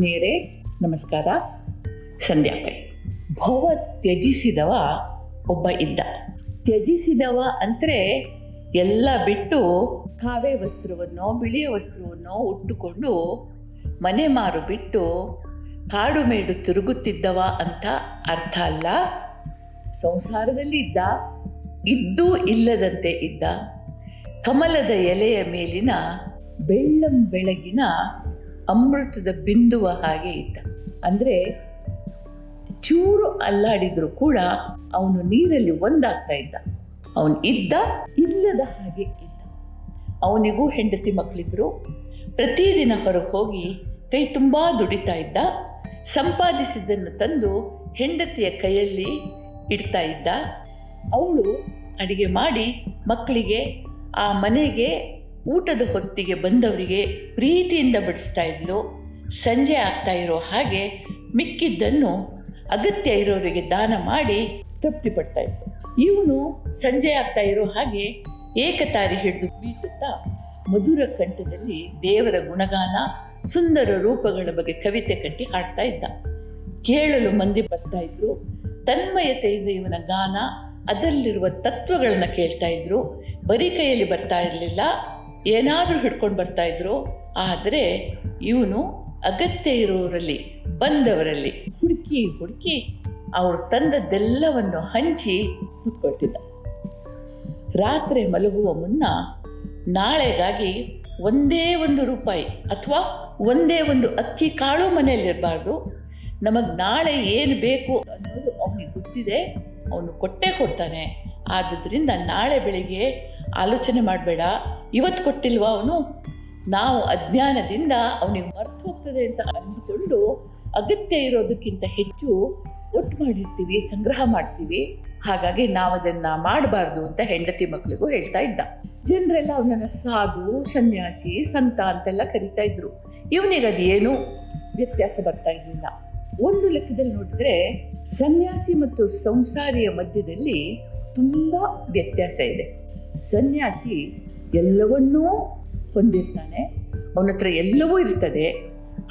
ಆತ್ಮೀಯರೇ ನಮಸ್ಕಾರ. ಸಂಧ್ಯಾಕಾಯಿ. ಭವ ತ್ಯಜಿಸಿದವ ಒಬ್ಬ ಇದ್ದ. ತ್ಯಜಿಸಿದವ ಅಂದರೆ ಎಲ್ಲ ಬಿಟ್ಟು ಕಾವೇ ವಸ್ತ್ರವನ್ನೋ ಬಿಳಿಯ ವಸ್ತ್ರವನ್ನೋ ಉಟ್ಟುಕೊಂಡು ಮನೆ ಮಾರು ಬಿಟ್ಟು ಕಾಡು ಮೇಡು ತಿರುಗುತ್ತಿದ್ದವ ಅಂತ ಅರ್ಥ ಅಲ್ಲ. ಸಂಸಾರದಲ್ಲಿ ಇದ್ದ, ಇದ್ದೂ ಇಲ್ಲದಂತೆ ಇದ್ದ, ಕಮಲದ ಎಲೆಯ ಮೇಲಿನ ಬೆಳ್ಳಂ ಬೆಳಗಿನ ಅಮೃತದ ಬಿಂದುವ ಹಾಗೆ ಇದ್ದ. ಅಂದರೆ ಚೂರು ಅಲ್ಲಾಡಿದ್ರೂ ಕೂಡ ಅವನು ನೀರಲ್ಲಿ ಒಂದಾಗ್ತಾ ಇದ್ದ. ಅವನು ಇದ್ದ, ಇಲ್ಲದ ಹಾಗೆ ಇದ್ದ. ಅವನಿಗೂ ಹೆಂಡತಿ ಮಕ್ಕಳಿದ್ರು. ಪ್ರತಿದಿನ ಹೊರಗೆ ಹೋಗಿ ಕೈ ತುಂಬ ದುಡಿತಾ ಇದ್ದ. ಸಂಪಾದಿಸಿದ್ದನ್ನು ತಂದು ಹೆಂಡತಿಯ ಕೈಯಲ್ಲಿ ಇಡ್ತಾ ಇದ್ದ. ಅವಳು ಅಡಿಗೆ ಮಾಡಿ ಮಕ್ಕಳಿಗೆ, ಆ ಮನೆಗೆ, ಊಟದ ಹೊತ್ತಿಗೆ ಬಂದವರಿಗೆ ಪ್ರೀತಿಯಿಂದ ಬಡಿಸ್ತಾ ಇದ್ಲು. ಸಂಜೆ ಆಗ್ತಾ ಇರೋ ಹಾಗೆ ಮಿಕ್ಕಿದ್ದನ್ನು ಅಗತ್ಯ ಇರೋರಿಗೆ ದಾನ ಮಾಡಿ ತೃಪ್ತಿ ಪಡ್ತಾ ಇದ್ಲು. ಇವನು ಸಂಜೆ ಆಗ್ತಾ ಇರೋ ಹಾಗೆ ಏಕತಾರಿ ಹಿಡಿದು ಬೀಟುತ್ತಾ ಮಧುರ ಕಂಠದಲ್ಲಿ ದೇವರ ಗುಣಗಾನ, ಸುಂದರ ರೂಪಗಳ ಬಗ್ಗೆ ಕವಿತೆ ಕಟ್ಟಿ ಹಾಡ್ತಾ ಇದ್ದ. ಕೇಳಲು ಮಂದಿ ಬರ್ತಾ ಇದ್ರು. ತನ್ಮಯತೆಯಿಂದ ಇವನ ಗಾನ, ಅದರಲ್ಲಿರುವ ತತ್ವಗಳನ್ನು ಕೇಳ್ತಾ ಇದ್ರು. ಬರೀ ಕೈಯಲ್ಲಿ ಬರ್ತಾ ಇರಲಿಲ್ಲ, ಏನಾದರೂ ಹಿಡ್ಕೊಂಡು ಬರ್ತಾ ಇದ್ರು. ಆದರೆ ಇವನು ಅಗತ್ಯ ಇರೋರಲ್ಲಿ, ಬಂದವರಲ್ಲಿ ಹುಡುಕಿ ಹುಡುಕಿ ಅವರು ತಂದದ್ದೆಲ್ಲವನ್ನು ಹಂಚಿ ಕೂತ್ಕೊಳ್ತಿದ್ದ. ರಾತ್ರಿ ಮಲಗುವ ಮುನ್ನ ನಾಳೆಗಾಗಿ ಒಂದೇ ಒಂದು ರೂಪಾಯಿ ಅಥವಾ ಒಂದೇ ಒಂದು ಅಕ್ಕಿ ಕಾಳು ಮನೆಯಲ್ಲಿರಬಾರ್ದು. ನಮಗೆ ನಾಳೆ ಏನು ಬೇಕು ಅನ್ನೋದು ಅವನಿಗೆ ಗೊತ್ತಿದೆ, ಅವನು ಕೊಟ್ಟೇ ಕೊಡ್ತಾನೆ. ಆದುದರಿಂದ ನಾಳೆ ಬೆಳಿಗ್ಗೆ ಆಲೋಚನೆ ಮಾಡಬೇಡ. ಇವತ್ತು ಕೊಟ್ಟಿಲ್ವ ಅವನು, ನಾವು ಅಜ್ಞಾನದಿಂದ ಅವನಿಗೆ ಮರ್ತು ಹೋಗ್ತದೆ ಅಂತ ಅಂದುಕೊಂಡು ಅಗತ್ಯ ಇರೋದಕ್ಕಿಂತ ಹೆಚ್ಚು ಒಟ್ಟು ಮಾಡಿರ್ತೀವಿ, ಸಂಗ್ರಹ ಮಾಡ್ತೀವಿ. ಹಾಗಾಗಿ ನಾವದನ್ನು ಮಾಡಬಾರ್ದು ಅಂತ ಹೆಂಡತಿ ಮಕ್ಕಳಿಗೂ ಹೇಳ್ತಾ ಇದ್ದ. ಜನರೆಲ್ಲ ಅವನನ್ನು ಸಾಧು, ಸನ್ಯಾಸಿ, ಸಂತ ಅಂತೆಲ್ಲ ಕರಿತಾ ಇದ್ರು. ಇವನಿಗೆ ಅದೇನು ವ್ಯತ್ಯಾಸ ಬರ್ತಾ ಇರಲಿಲ್ಲ. ಒಂದು ಲೆಕ್ಕದಲ್ಲಿ ನೋಡಿದ್ರೆ ಸನ್ಯಾಸಿ ಮತ್ತು ಸಂಸಾರಿಯ ಮಧ್ಯದಲ್ಲಿ ತುಂಬ ವ್ಯತ್ಯಾಸ ಇದೆ. ಸನ್ಯಾಸಿ ಎಲ್ಲವನ್ನೂ ಹೊಂದಿರ್ತಾನೆ, ಅವನ ಹತ್ರ ಎಲ್ಲವೂ ಇರ್ತದೆ.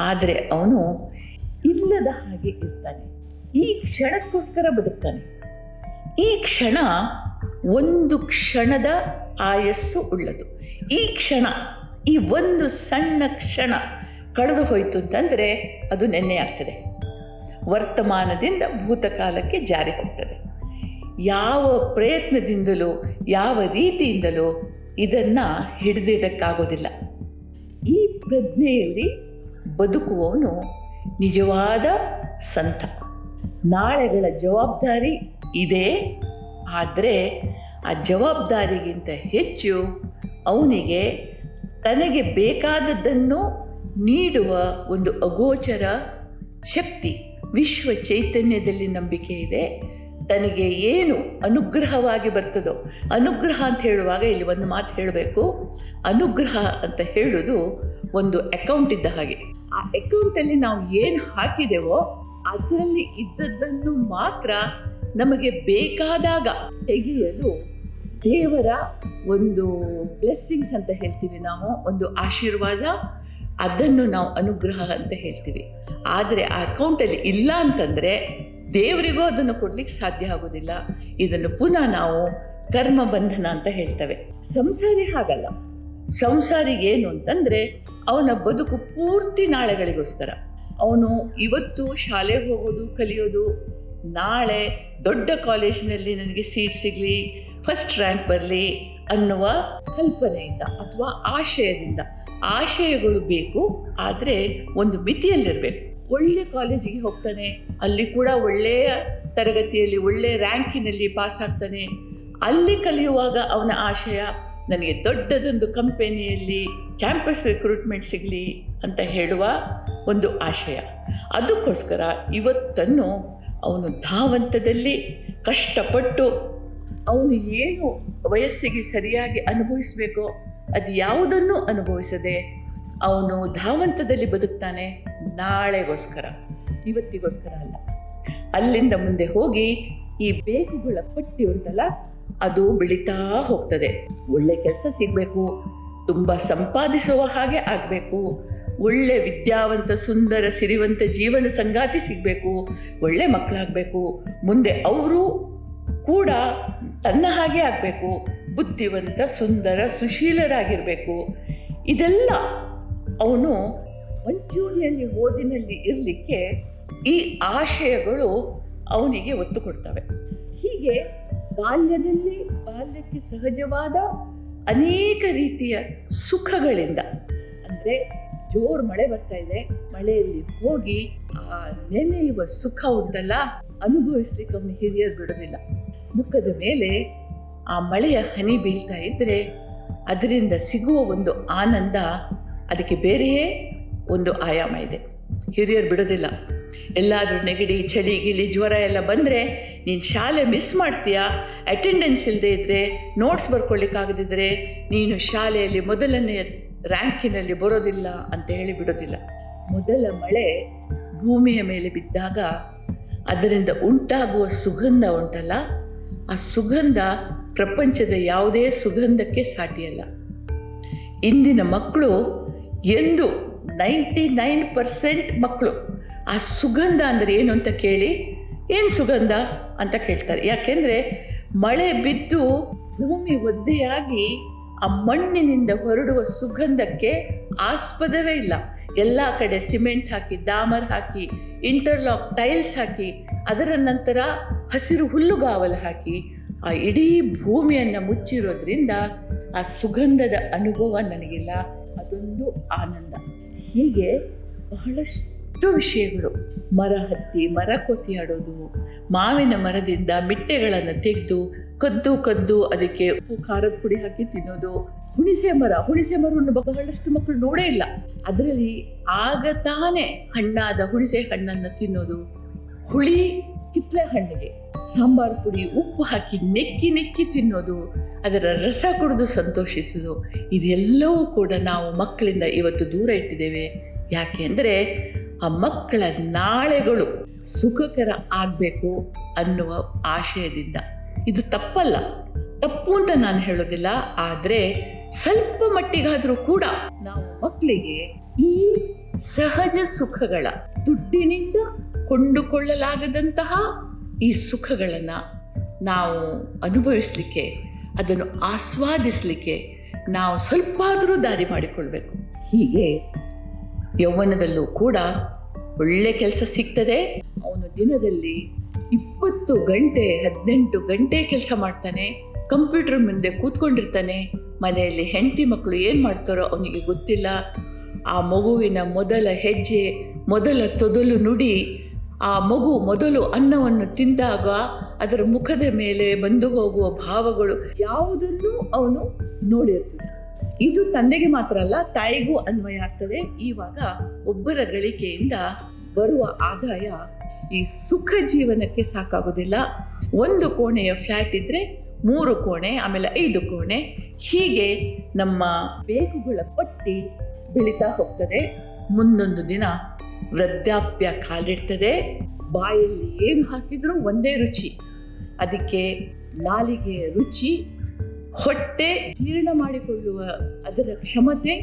ಆದರೆ ಅವನು ಇಲ್ಲದ ಹಾಗೆ ಇರ್ತಾನೆ. ಈ ಕ್ಷಣಕ್ಕೋಸ್ಕರ ಬದುಕ್ತಾನೆ. ಈ ಕ್ಷಣ ಒಂದು ಕ್ಷಣದ ಆಯಸ್ಸು ಉಳ್ಳದು. ಈ ಕ್ಷಣ, ಈ ಒಂದು ಸಣ್ಣ ಕ್ಷಣ ಕಳೆದು ಹೋಯಿತು ಅಂತಂದರೆ ಅದು ನೆನ್ನೆ ಆಗ್ತದೆ. ವರ್ತಮಾನದಿಂದ ಭೂತಕಾಲಕ್ಕೆ ಜಾರಿ ಹೋಗ್ತದೆ. ಯಾವ ಪ್ರಯತ್ನದಿಂದಲೂ ಯಾವ ರೀತಿಯಿಂದಲೂ ಇದನ್ನು ಹಿಡಿದಿಡಕ್ಕಾಗೋದಿಲ್ಲ. ಈ ಪ್ರಜ್ಞೆಯಲ್ಲಿ ಬದುಕುವವನು ನಿಜವಾದ ಸಂತ. ನಾಳೆಗಳ ಜವಾಬ್ದಾರಿ ಇದೆ, ಆದರೆ ಆ ಜವಾಬ್ದಾರಿಗಿಂತ ಹೆಚ್ಚು ಅವನಿಗೆ ತನಗೆ ಬೇಕಾದದ್ದನ್ನು ನೀಡುವ ಒಂದು ಅಗೋಚರ ಶಕ್ತಿ, ವಿಶ್ವ ಚೈತನ್ಯದಲ್ಲಿ ನಂಬಿಕೆ ಇದೆ. ತನಗೆ ಏನು ಅನುಗ್ರಹವಾಗಿ ಬರ್ತದೋ, ಅನುಗ್ರಹ ಅಂತ ಹೇಳುವಾಗ ಇಲ್ಲಿ ಒಂದು ಮಾತು ಹೇಳಬೇಕು. ಅನುಗ್ರಹ ಅಂತ ಹೇಳೋದು ಒಂದು ಅಕೌಂಟ್ ಇದ್ದ ಹಾಗೆ. ಆ ಅಕೌಂಟಲ್ಲಿ ನಾವು ಏನು ಹಾಕಿದೆವೋ ಅದರಲ್ಲಿ ಇದ್ದದ್ದನ್ನು ಮಾತ್ರ ನಮಗೆ ಬೇಕಾದಾಗ ತೆಗೆಯಲು ದೇವರ ಒಂದು ಬ್ಲೆಸ್ಸಿಂಗ್ಸ್ ಅಂತ ಹೇಳ್ತೀವಿ ನಾವು, ಒಂದು ಆಶೀರ್ವಾದ. ಅದನ್ನು ನಾವು ಅನುಗ್ರಹ ಅಂತ ಹೇಳ್ತೀವಿ. ಆದರೆ ಆ ಅಕೌಂಟಲ್ಲಿ ಇಲ್ಲ ಅಂತಂದರೆ ದೇವರಿಗೂ ಅದನ್ನು ಕೊಡ್ಲಿಕ್ಕೆ ಸಾಧ್ಯ ಆಗೋದಿಲ್ಲ. ಇದನ್ನು ಪುನಃ ನಾವು ಕರ್ಮ ಬಂಧನ ಅಂತ ಹೇಳ್ತೇವೆ. ಸಂಸಾರಿ ಹಾಗಲ್ಲ. ಸಂಸಾರಿಗೇನು ಅಂತಂದರೆ ಅವನ ಬದುಕು ಪೂರ್ತಿ ನಾಳೆಗಳಿಗೋಸ್ಕರ. ಅವನು ಇವತ್ತು ಶಾಲೆಗೆ ಹೋಗೋದು, ಕಲಿಯೋದು, ನಾಳೆ ದೊಡ್ಡ ಕಾಲೇಜಿನಲ್ಲಿ ನನಗೆ ಸೀಟ್ ಸಿಗಲಿ, ಫಸ್ಟ್ ರ್ಯಾಂಕ್ ಬರಲಿ ಅನ್ನುವ ಕಲ್ಪನೆಯಿಂದ ಅಥವಾ ಆಶಯದಿಂದ. ಆಶಯಗಳು ಬೇಕು, ಆದರೆ ಒಂದು ಮಿತಿಯಲ್ಲಿರಬೇಕು. ಒಳ್ಳೆ ಕಾಲೇಜಿಗೆ ಹೋಗ್ತಾನೆ, ಅಲ್ಲಿ ಕೂಡ ಒಳ್ಳೆಯ ತರಗತಿಯಲ್ಲಿ ಒಳ್ಳೆಯ ರ್ಯಾಂಕಿನಲ್ಲಿ ಪಾಸಾಗ್ತಾನೆ. ಅಲ್ಲಿ ಕಲಿಯುವಾಗ ಅವನ ಆಶಯ ನನಗೆ ದೊಡ್ಡದೊಂದು ಕಂಪನಿಯಲ್ಲಿ ಕ್ಯಾಂಪಸ್ ರಿಕ್ರೂಟ್ಮೆಂಟ್ ಸಿಗಲಿ ಅಂತ ಹೇಳುವ ಒಂದು ಆಶಯ. ಅದಕ್ಕೋಸ್ಕರ ಇವತ್ತನ್ನು ಅವನು ಧಾವಂತದಲ್ಲಿ ಕಷ್ಟಪಟ್ಟು ಅವನು ಏನು ವಯಸ್ಸಿಗೆ ಸರಿಯಾಗಿ ಅನುಭವಿಸಬೇಕೋ ಅದು ಯಾವುದನ್ನು ಅನುಭವಿಸದೆ ಅವನು ಧಾವಂತದಲ್ಲಿ ಬದುಕ್ತಾನೆ. ನಾಳೆಗೋಸ್ಕರ, ಇವತ್ತಿಗೋಸ್ಕರ ಅಲ್ಲ. ಅಲ್ಲಿಂದ ಮುಂದೆ ಹೋಗಿ ಈ ಬೇಕುಗಳ ಪಟ್ಟಿ ಉಂಟಲ್ಲ, ಅದು ಬೆಳೀತಾ ಹೋಗ್ತದೆ. ಒಳ್ಳೆ ಕೆಲಸ ಸಿಗಬೇಕು, ತುಂಬ ಸಂಪಾದಿಸುವ ಹಾಗೆ ಆಗಬೇಕು, ಒಳ್ಳೆ ವಿದ್ಯಾವಂತ ಸುಂದರ ಸಿರಿವಂತ ಜೀವನ ಸಂಗಾತಿ ಸಿಗಬೇಕು, ಒಳ್ಳೆ ಮಕ್ಕಳಾಗಬೇಕು, ಮುಂದೆ ಅವರು ಕೂಡ ತನ್ನ ಹಾಗೆ ಆಗಬೇಕು, ಬುದ್ಧಿವಂತ ಸುಂದರ ಸುಶೀಲರಾಗಿರಬೇಕು. ಇದೆಲ್ಲ ಅವನು ಮುಂಚೂಣಿಯಲ್ಲಿ ಓದಿನಲ್ಲಿ ಇರಲಿಕ್ಕೆ ಈ ಆಶಯಗಳು ಅವನಿಗೆ ಒತ್ತು ಕೊಡ್ತವೆ. ಹೀಗೆ ಬಾಲ್ಯದಲ್ಲಿ ಬಾಲ್ಯಕ್ಕೆ ಸಹಜವಾದ ಅನೇಕ ರೀತಿಯ ಸುಖಗಳಿಂದ, ಅಂದರೆ ಜೋರು ಮಳೆ ಬರ್ತಾ ಇದೆ, ಮಳೆಯಲ್ಲಿ ಹೋಗಿ ಆ ನೆನೆಯುವ ಸುಖ ಉಂಟಲ್ಲ ಅನುಭವಿಸ್ಲಿಕ್ಕೆ ಅವನು ಹಿರಿಯರು ಬಿಡೋದಿಲ್ಲ. ಮುಖದ ಮೇಲೆ ಆ ಮಳೆಯ ಹನಿ ಬೀಳ್ತಾ ಇದ್ದರೆ ಅದರಿಂದ ಸಿಗುವ ಒಂದು ಆನಂದ, ಅದಕ್ಕೆ ಬೇರೆಯೇ ಒಂದು ಆಯಾಮ ಇದೆ. ಹಿರಿಯರು ಬಿಡೋದಿಲ್ಲ. ಎಲ್ಲಾದರೂ ನೆಗಡಿ ಚಳಿ ಗಿಳಿ ಜ್ವರ ಎಲ್ಲ ಬಂದರೆ ನೀನು ಶಾಲೆ ಮಿಸ್ ಮಾಡ್ತೀಯಾ, ಅಟೆಂಡೆನ್ಸ್ ಇಲ್ಲದೆ ಇದ್ದರೆ, ನೋಟ್ಸ್ ಬರ್ಕೊಳ್ಳಿಕ್ಕಾಗದಿದ್ದರೆ ನೀನು ಶಾಲೆಯಲ್ಲಿ ಮೊದಲನೇ ರ್ಯಾಂಕಿನಲ್ಲಿ ಬರೋದಿಲ್ಲ ಅಂತ ಹೇಳಿ ಬಿಡೋದಿಲ್ಲ. ಮೊದಲ ಮಳೆ ಭೂಮಿಯ ಮೇಲೆ ಬಿದ್ದಾಗ ಅದರಿಂದ ಉಂಟಾಗುವ ಸುಗಂಧ ಉಂಟಲ್ಲ, ಆ ಸುಗಂಧ ಪ್ರಪಂಚದ ಯಾವುದೇ ಸುಗಂಧಕ್ಕೆ ಸಾಟಿಯಲ್ಲ. ಇಂದಿನ ಮಕ್ಕಳು ಎಂದು 99% ಮಕ್ಕಳು ಆ ಸುಗಂಧ ಅಂದರೆ ಏನು ಅಂತ ಕೇಳಿ ಏನು ಸುಗಂಧ ಅಂತ ಕೇಳ್ತಾರೆ. ಯಾಕೆಂದರೆ ಮಳೆ ಬಿದ್ದು ಭೂಮಿ ಒದ್ದೆಯಾಗಿ ಆ ಮಣ್ಣಿನಿಂದ ಹೊರಡುವ ಸುಗಂಧಕ್ಕೆ ಆಸ್ಪದವೇ ಇಲ್ಲ. ಎಲ್ಲ ಕಡೆ ಸಿಮೆಂಟ್ ಹಾಕಿ, ಡಾಮರ್ ಹಾಕಿ, ಇಂಟರ್ಲಾಕ್ ಟೈಲ್ಸ್ ಹಾಕಿ, ಅದರ ನಂತರ ಹಸಿರು ಹುಲ್ಲುಗಾವಲು ಹಾಕಿ ಆ ಇಡೀ ಭೂಮಿಯನ್ನು ಮುಚ್ಚಿರೋದ್ರಿಂದ ಆ ಸುಗಂಧದ ಅನುಭವ ನನಗಿಲ್ಲ. ಅದೊಂದು ಆನಂದ. ಹೀಗೆ ಬಹಳಷ್ಟು ವಿಷಯಗಳು, ಮರ ಹತ್ತಿ ಮರ ಕೊತ್ತಿ ಆಡೋದು, ಮಾವಿನ ಮರದಿಂದ ಮಿಟ್ಟೆಗಳನ್ನು ತೆಗೆದು ಕದ್ದು ಕದ್ದು ಅದಕ್ಕೆ ಉಪ್ಪು ಖಾರದ ಪುಡಿ ಹಾಕಿ ತಿನ್ನೋದು, ಹುಣಸೆ ಮರವನ್ನು ಬಹಳಷ್ಟು ಮಕ್ಕಳು ನೋಡೇ ಇಲ್ಲ. ಅದರಲ್ಲಿ ಆಗ ತಾನೇ ಹಣ್ಣಾದ ಹುಣಸೆ ಹಣ್ಣನ್ನು ತಿನ್ನೋದು, ಹುಳಿ ಕಿತ್ತಳೆ ಹಣ್ಣಿಗೆ ಸಾಂಬಾರು ಪುಡಿ ಉಪ್ಪು ಹಾಕಿ ನೆಕ್ಕಿ ನೆಕ್ಕಿ ತಿನ್ನೋದು, ಅದರ ರಸ ಕುಡಿದು ಸಂತೋಷಿಸೋದು, ಇದೆಲ್ಲವೂ ಕೂಡ ನಾವು ಮಕ್ಕಳಿಂದ ಇವತ್ತು ದೂರ ಇಟ್ಟಿದ್ದೇವೆ. ಯಾಕೆ ಅಂದರೆ ಆ ಮಕ್ಕಳ ನಾಳೆಗಳು ಸುಖಕರ ಆಗಬೇಕು ಅನ್ನುವ ಆಶಯದಿಂದ. ಇದು ತಪ್ಪಲ್ಲ, ತಪ್ಪು ಅಂತ ನಾನು ಹೇಳೋದಿಲ್ಲ, ಆದರೆ ಸ್ವಲ್ಪ ಮಟ್ಟಿಗಾದರೂ ಕೂಡ ನಾವು ಮಕ್ಕಳಿಗೆ ಈ ಸಹಜ ಸುಖಗಳ, ದುಡ್ಡಿನಿಂದ ಕೊಂಡುಕೊಳ್ಳಲಾಗದಂತಹ ಈ ಸುಖಗಳನ್ನು ನಾವು ಅನುಭವಿಸಲಿಕ್ಕೆ, ಅದನ್ನು ಆಸ್ವಾದಿಸಲಿಕ್ಕೆ ನಾವು ಸ್ವಲ್ಪ ಆದರೂ ದಾರಿ ಮಾಡಿಕೊಳ್ಬೇಕು. ಹೀಗೆ ಯೌವನದಲ್ಲೂ ಕೂಡ ಒಳ್ಳೆ ಕೆಲಸ ಸಿಗ್ತದೆ. ಅವನು ದಿನದಲ್ಲಿ 20 ಗಂಟೆ 18 ಗಂಟೆ ಕೆಲಸ ಮಾಡ್ತಾನೆ, ಕಂಪ್ಯೂಟರ್ ಮುಂದೆ ಕೂತ್ಕೊಂಡಿರ್ತಾನೆ. ಮನೆಯಲ್ಲಿ ಹೆಂಡತಿ ಮಕ್ಕಳು ಏನು ಮಾಡ್ತಾರೋ ಅವನಿಗೆ ಗೊತ್ತಿಲ್ಲ. ಆ ಮಗುವಿನ ಮೊದಲ ಹೆಜ್ಜೆ, ಮೊದಲ ತೊದಲು ನುಡಿ, ಆ ಮಗು ಮೊದಲು ಅನ್ನವನ್ನು ತಿಂದಾಗ ಅದರ ಮುಖದ ಮೇಲೆ ಬಂದು ಹೋಗುವ ಭಾವಗಳು ಯಾವುದನ್ನೂ ಅವನು ನೋಡಿರ್ತಾನೆ. ಇದು ತಂದೆಗೆ ಮಾತ್ರ ಅಲ್ಲ, ತಾಯಿಗೂ ಅನ್ವಯ ಆಗ್ತದೆ. ಇವಾಗ ಒಬ್ಬರ ಗಳಿಕೆಯಿಂದ ಬರುವ ಆದಾಯ ಈ ಸುಖ ಜೀವನಕ್ಕೆ ಸಾಕಾಗೋದಿಲ್ಲ. ಒಂದು ಕೋಣೆಯ ಫ್ಲ್ಯಾಟ್ ಇದ್ದರೆ 3 ಕೋಣೆ, ಆಮೇಲೆ 5 ಕೋಣೆ, ಹೀಗೆ ನಮ್ಮ ಬೇಕುಗಳ ಪಟ್ಟಿ ಬೆಳೀತಾ ಹೋಗ್ತದೆ. ಮುಂದೊಂದು ದಿನ ವೃದ್ಧಾಪ್ಯ ಕಾಲಿಡ್ತದೆ. ಬಾಯಲ್ಲಿ ಏನು ಹಾಕಿದರೂ ಒಂದೇ ರುಚಿ. ಅದಕ್ಕೆ ನಾಲಿಗೆ ರುಚಿ, ಹೊಟ್ಟೆ ಜೀರ್ಣ ಮಾಡಿಕೊಳ್ಳುವ ಅದರ ಕ್ಷಮತೆ,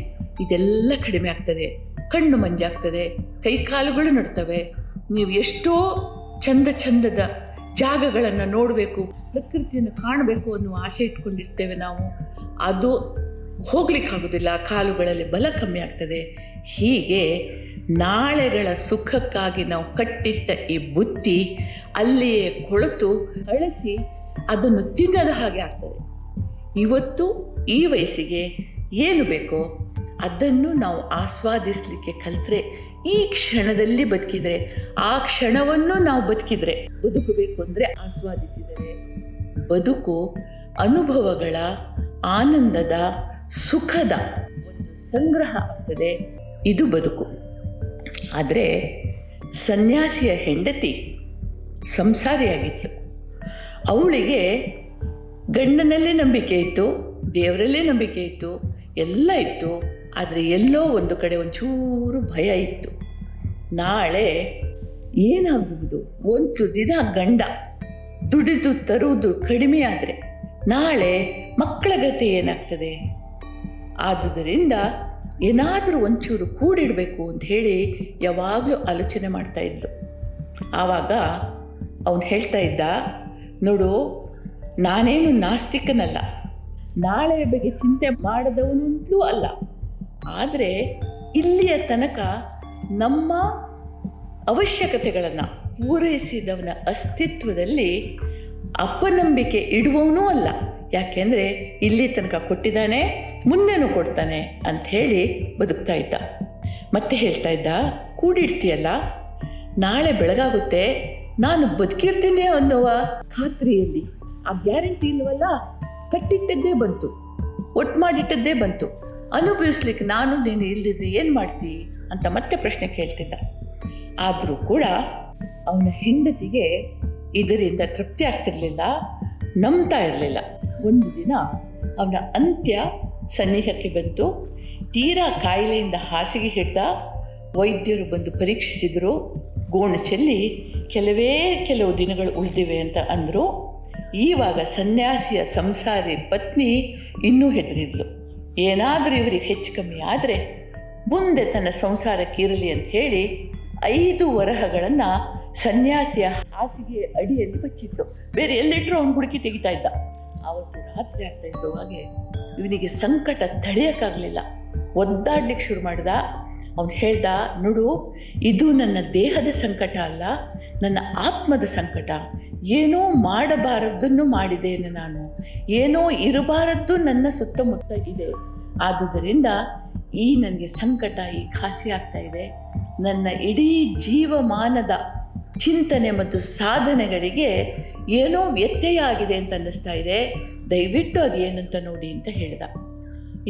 ಇದೆಲ್ಲ ಕಡಿಮೆ ಆಗ್ತದೆ. ಕಣ್ಣು ಮಂಜಾಗ್ತದೆ, ಕೈಕಾಲುಗಳು ನಡ್ತವೆ. ನೀವು ಎಷ್ಟೋ ಚಂದದ ಜಾಗಗಳನ್ನು ನೋಡಬೇಕು, ಪ್ರಕೃತಿಯನ್ನು ಕಾಣಬೇಕು ಅನ್ನುವ ಆಸೆ ಇಟ್ಕೊಂಡಿರ್ತೇವೆ ನಾವು. ಅದು ಹೋಗ್ಲಿಕ್ಕಾಗೋದಿಲ್ಲ, ಕಾಲುಗಳಲ್ಲಿ ಬಲ ಕಮ್ಮಿ ಆಗ್ತದೆ. ಹೀಗೆ ನಾಳೆಗಳ ಸುಖಕ್ಕಾಗಿ ನಾವು ಕಟ್ಟಿಟ್ಟ ಈ ಬುತ್ತಿ ಅಲ್ಲಿಯೇ ಕೊಳೆತು ಅಳಸಿ ಅದನ್ನು ತಿನ್ನದ ಹಾಗೆ ಆಗ್ತದೆ. ಇವತ್ತು ಈ ವಯಸ್ಸಿಗೆ ಏನು ಬೇಕೋ ಅದನ್ನು ನಾವು ಆಸ್ವಾದಿಸಲಿಕ್ಕೆ ಕಲಿತ್ರೆ, ಈ ಕ್ಷಣದಲ್ಲಿ ಬದುಕಿದರೆ, ಆ ಕ್ಷಣವನ್ನು ನಾವು ಬದುಕಿದರೆ, ಬದುಕಬೇಕು ಅಂದರೆ ಆಸ್ವಾದಿಸಿದರೆ, ಬದುಕು ಅನುಭವಗಳ ಆನಂದದ ಸುಖದ ಒಂದು ಸಂಗ್ರಹ ಆಗ್ತದೆ. ಇದು ಬದುಕು. ಆದರೆ ಸನ್ಯಾಸಿಯ ಹೆಂಡತಿ ಸಂಸಾರಿಯಾಗಿತ್ತು. ಅವಳಿಗೆ ಗಂಡನಲ್ಲೇ ನಂಬಿಕೆ ಇತ್ತು, ದೇವರಲ್ಲೇ ನಂಬಿಕೆ ಇತ್ತು, ಎಲ್ಲ ಇತ್ತು. ಆದರೆ ಎಲ್ಲೋ ಒಂದು ಕಡೆ ಒಂಚೂರು ಭಯ ಇತ್ತು, ನಾಳೆ ಏನಾಗಬಹುದು. ಒಂದು ದಿನ ಗಂಡ ದುಡಿದು ತರುವುದು ಕಡಿಮೆ ಆದರೆ ನಾಳೆ ಮಕ್ಕಳ ಗತಿ ಏನಾಗ್ತದೆ. ಆದುದರಿಂದ ಏನಾದರೂ ಒಂಚೂರು ಕೂಡಿಡಬೇಕು ಅಂತ ಹೇಳಿ ಯಾವಾಗಲೂ ಆಲೋಚನೆ ಮಾಡ್ತಾಯಿದ್ಲು. ಆವಾಗ ಅವನು ಹೇಳ್ತಾ ಇದ್ದ, ನೋಡು ನಾನೇನು ನಾಸ್ತಿಕನಲ್ಲ, ನಾಳೆಯ ಬಗ್ಗೆ ಚಿಂತೆ ಮಾಡದವನಂತಲೂ ಅಲ್ಲ, ಆದರೆ ಇಲ್ಲಿಯ ತನಕ ನಮ್ಮ ಅವಶ್ಯಕತೆಗಳನ್ನು ಪೂರೈಸಿದವನ ಅಸ್ತಿತ್ವದಲ್ಲಿ ಅಪನಂಬಿಕೆ ಇಡುವವನೂ ಅಲ್ಲ, ಯಾಕೆಂದರೆ ಇಲ್ಲಿ ತನಕ ಕೊಟ್ಟಿದ್ದಾನೆ, ಮುಂದೇನೂ ಕೊಡ್ತಾನೆ ಅಂಥೇಳಿ ಬದುಕ್ತಾ ಇದ್ದ. ಮತ್ತೆ ಹೇಳ್ತಾ ಇದ್ದ, ಕೂಡಿಡ್ತೀಯಲ್ಲ, ನಾಳೆ ಬೆಳಗಾಗುತ್ತೆ, ನಾನು ಬದುಕಿರ್ತೀನಿ ಅನ್ನುವ ಖಾತ್ರಿಯಲ್ಲಿ, ಆ ಗ್ಯಾರಂಟಿ ಇಲ್ವಲ್ಲ, ಕಟ್ಟಿಟ್ಟದ್ದೇ ಬಂತು, ಒಟ್ಟು ಮಾಡಿಟ್ಟದ್ದೇ ಬಂತು, ಅನುಭವಿಸ್ಲಿಕ್ಕೆ ನಾನು ನೀನು ಇಲ್ಲದಿದ್ರೆ ಏನು ಮಾಡ್ತೀವಿ ಅಂತ ಮತ್ತೆ ಪ್ರಶ್ನೆ ಕೇಳ್ತಿದ್ದ. ಆದರೂ ಕೂಡ ಅವನ ಹೆಂಡತಿಗೆ ಇದರಿಂದ ತೃಪ್ತಿ ಆಗ್ತಿರಲಿಲ್ಲ, ನಂಬ್ತಾ ಇರಲಿಲ್ಲ. ಒಂದು ದಿನ ಅವನ ಅಂತ್ಯ ಸನ್ನಿಹಕ್ಕೆ ಬಂತು. ತೀರಾ ಕಾಯಿಲೆಯಿಂದ ಹಾಸಿಗೆ ಹಿಡ್ದ. ವೈದ್ಯರು ಬಂದು ಪರೀಕ್ಷಿಸಿದರು, ಗೋಣು ಚೆಲ್ಲಿ ಕೆಲವು ದಿನಗಳು ಉಳಿದಿವೆ ಅಂತ ಅಂದರು. ಈವಾಗ ಸನ್ಯಾಸಿಯ ಸಂಸಾರಿ ಪತ್ನಿ ಇನ್ನೂ ಹೆದರಿದ್ಲು, ಏನಾದರೂ ಇವರಿಗೆ ಹೆಚ್ಚು ಕಮ್ಮಿ ಆದರೆ ಮುಂದೆ ತನ್ನ ಸಂಸಾರಕ್ಕಿರಲಿ ಅಂತ ಹೇಳಿ 5 ವರಹಗಳನ್ನು ಸನ್ಯಾಸಿಯ ಹಾಸಿಗೆ ಅಡಿಯಲ್ಲಿ ಬಚ್ಚಿಟ್ಟು ಬೇರೆ ಎಲ್ಲಿಟ್ಟರೂ ಅವನು ಹುಡುಕಿ ತೆಗಿತಾ ಇದ್ದ. ಆವತ್ತು ರಾತ್ರಿ ಆಗ್ತಾ ಇರುವಾಗೆ ಇವನಿಗೆ ಸಂಕಟ ತಡೆಯೋಕ್ಕಾಗಲಿಲ್ಲ, ಒದ್ದಾಡ್ಲಿಕ್ಕೆ ಶುರು ಮಾಡ್ದ. ಅವನು ಹೇಳ್ದ, ನೋಡು, ಇದು ನನ್ನ ದೇಹದ ಸಂಕಟ ಅಲ್ಲ, ನನ್ನ ಆತ್ಮದ ಸಂಕಟ. ಏನೋ ಮಾಡಬಾರದ್ದನ್ನು ಮಾಡಿದ್ದೇನೆ ನಾನು, ಏನೋ ಇರಬಾರದ್ದು ನನ್ನ ಸುತ್ತಮುತ್ತ ಇದೆ, ಆದುದರಿಂದ ಈ ನನಗೆ ಸಂಕಟ, ಈ ಖಾಸಿ ಆಗ್ತಾ ಇದೆ. ನನ್ನ ಇಡೀ ಜೀವಮಾನದ ಚಿಂತನೆ ಮತ್ತು ಸಾಧನೆಗಳಿಗೆ ಏನೋ ವ್ಯತ್ಯಯ ಆಗಿದೆ ಅಂತ ಅನ್ನಿಸ್ತಾ ಇದೆ, ದಯವಿಟ್ಟು ಅದು ಏನಂತ ನೋಡಿ ಅಂತ ಹೇಳಿದ.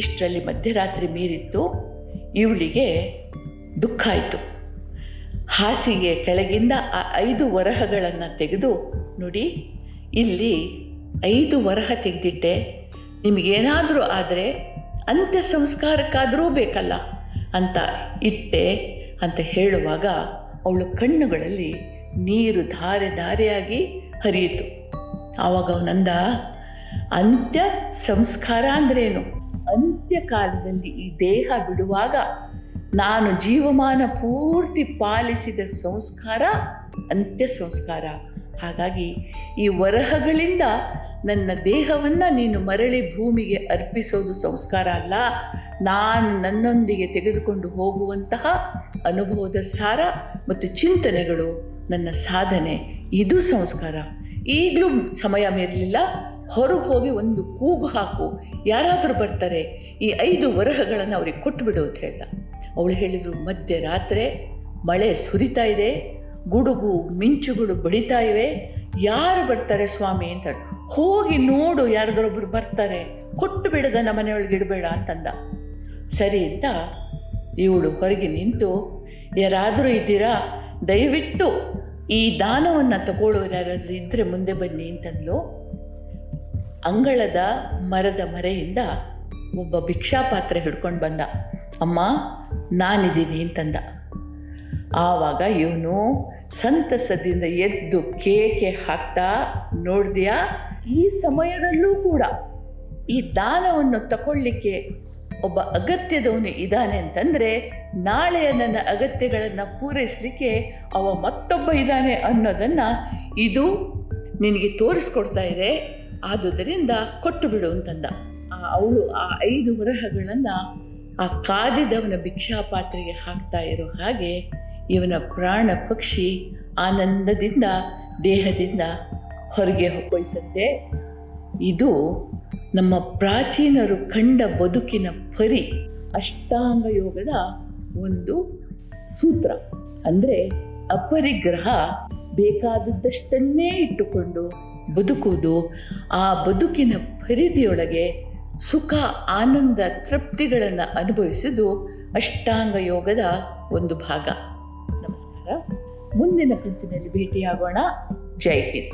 ಇಷ್ಟರಲ್ಲಿ ಮಧ್ಯರಾತ್ರಿ ಮೀರಿತ್ತು. ಇವಳಿಗೆ ದುಃಖ ಆಯಿತು. ಹಾಸಿಗೆ ಕೆಳಗಿಂದ ಆ 5 ವರಹಗಳನ್ನು ತೆಗೆದು, ನೋಡಿ ಇಲ್ಲಿ 5 ವರಹ ತೆಗೆದಿಟ್ಟೆ, ನಿಮಗೇನಾದರೂ ಆದರೆ ಅಂತ್ಯ ಸಂಸ್ಕಾರಕ್ಕಾದರೂ ಬೇಕಲ್ಲ ಅಂತ ಇಟ್ಟೆ ಅಂತ ಹೇಳುವಾಗ ಅವಳ ಕಣ್ಣುಗಳಲ್ಲಿ ನೀರು ಧಾರೆಯಾಗಿ ಹರಿಯಿತು. ಆವಾಗ ಅವನಂದ, ಅಂತ್ಯ ಸಂಸ್ಕಾರ ಅಂದ್ರೇನು? ಅಂತ್ಯಕಾಲದಲ್ಲಿ ಈ ದೇಹ ಬಿಡುವಾಗ ನಾನು ಜೀವಮಾನ ಪೂರ್ತಿ ಪಾಲಿಸಿದ ಸಂಸ್ಕಾರ ಅಂತ್ಯ ಸಂಸ್ಕಾರ. ಹಾಗಾಗಿ ಈ ವರಹಗಳಿಂದ ನನ್ನ ದೇಹವನ್ನು ನೀನು ಮರಳಿ ಭೂಮಿಗೆ ಅರ್ಪಿಸೋದು ಸಂಸ್ಕಾರ ಅಲ್ಲ, ನಾನು ನನ್ನೊಂದಿಗೆ ತೆಗೆದುಕೊಂಡು ಹೋಗುವಂತಹ ಅನುಭವದ ಸಾರ ಮತ್ತು ಚಿಂತನೆಗಳು, ನನ್ನ ಸಾಧನೆ, ಇದು ಸಂಸ್ಕಾರ. ಈಗಲೂ ಸಮಯ ಮೀರಲಿಲ್ಲ, ಹೊರಗೆ ಹೋಗಿ ಒಂದು ಕೂಗು ಹಾಕು, ಯಾರಾದರೂ ಬರ್ತಾರೆ, ಈ 5 ವರಹಗಳನ್ನು ಅವ್ರಿಗೆ ಕೊಟ್ಟುಬಿಡು ಅಂತ ಹೇಳ್ದ. ಅವಳು ಹೇಳಿದರು, ಮಧ್ಯರಾತ್ರಿ ಮಳೆ ಸುರಿತಾ ಇದೆ, ಗುಡುಗು ಮಿಂಚುಗಳು ಬಡಿತಾ ಇವೆ, ಯಾರು ಬರ್ತಾರೆ ಸ್ವಾಮಿ ಅಂತ, ಹೋಗಿ ನೋಡು, ಯಾರದರೊಬ್ಬರು ಬರ್ತಾರೆ, ಕೊಟ್ಟು ಬಿಡದ ನಮ್ಮ ಮನೆಯೊಳಗೆ ಇಡಬೇಡ ಅಂತಂದ. ಸರಿ ಅಂತ ಇವಳು ಹೊರಗೆ ನಿಂತು, ಯಾರಾದರೂ ಇದ್ದೀರಾ, ದಯವಿಟ್ಟು ಈ ದಾನವನ್ನು ತಗೊಳ್ಳೋರು ಯಾರಾದರೂ ಇದ್ದರೆ ಮುಂದೆ ಬನ್ನಿ ಅಂತಂದ್ಲು. ಅಂಗಳದ ಮರದ ಮರೆಯಿಂದ ಒಬ್ಬ ಭಿಕ್ಷಾಪಾತ್ರೆ ಹಿಡ್ಕೊಂಡು ಬಂದ. ಅಮ್ಮ ನಾನಿದ್ದೀನಿ ಅಂತಂದ. ಆವಾಗ ಇವನು ಸಂತಸದಿಂದ ಎದ್ದು ಕೇಕೆ ಹಾಕ್ತಾ, ನೋಡಿದ್ಯಾ, ಈ ಸಮಯದಲ್ಲೂ ಕೂಡ ಈ ದಾನವನ್ನು ತಗೊಳ್ಳಿಕ್ಕೆ ಒಬ್ಬ ಅಗತ್ಯದವನು ಇದ್ದಾನೆ ಅಂತಂದರೆ ನಾಳೆಯ ನನ್ನ ಅಗತ್ಯಗಳನ್ನು ಪೂರೈಸಲಿಕ್ಕೆ ಅವ ಮತ್ತೊಬ್ಬ ಇದ್ದಾನೆ ಅನ್ನೋದನ್ನು ಇದು ನಿನಗೆ ತೋರಿಸ್ಕೊಡ್ತಾ ಇದೆ, ಆದುದರಿಂದ ಕೊಟ್ಟು ಬಿಡು ಅಂತಂದ. ಅವಳು ಆ 5 ವರಹಗಳನ್ನು ಆ ಕಾದಿದವನ ಭಿಕ್ಷಾಪಾತ್ರೆಗೆ ಹಾಕ್ತಾ ಇರೋ ಹಾಗೆ ಇವನ ಪ್ರಾಣ ಪಕ್ಷಿ ಆನಂದದಿಂದ ದೇಹದಿಂದ ಹೊರಗೆ ಹೋಯ್ತಂತೆ. ಇದು ನಮ್ಮ ಪ್ರಾಚೀನರು ಕಂಡ ಬದುಕಿನ ಪರಿ, ಅಷ್ಟಾಂಗ ಯೋಗದ ಒಂದು ಸೂತ್ರ. ಅಂದರೆ ಅಪರಿಗ್ರಹ, ಬೇಕಾದದ್ದಷ್ಟನ್ನೇ ಇಟ್ಟುಕೊಂಡು ಬದುಕುವುದು, ಆ ಬದುಕಿನ ಪರಿಧಿಯೊಳಗೆ ಸುಖ ಆನಂದ ತೃಪ್ತಿಗಳನ್ನು ಅನುಭವಿಸುವುದು ಅಷ್ಟಾಂಗ ಯೋಗದ ಒಂದು ಭಾಗ. ನಮಸ್ಕಾರ, ಮುಂದಿನ ಕಂತಿನಲ್ಲಿ ಭೇಟಿಯಾಗೋಣ. ಜೈ ಹಿಂದ್.